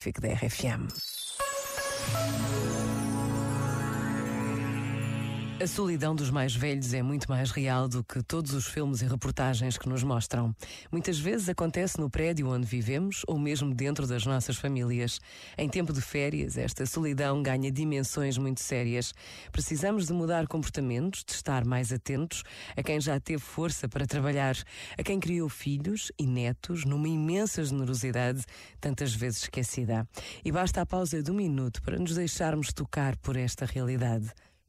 Fique da RFM. A solidão dos mais velhos é muito mais real do que todos os filmes e reportagens que nos mostram. Muitas vezes acontece no prédio onde vivemos ou mesmo dentro das nossas famílias. Em tempo de férias, esta solidão ganha dimensões muito sérias. Precisamos de mudar comportamentos, de estar mais atentos a quem já teve força para trabalhar, a quem criou filhos e netos numa imensa generosidade, tantas vezes esquecida. E basta a pausa de um minuto para nos deixarmos tocar por esta realidade.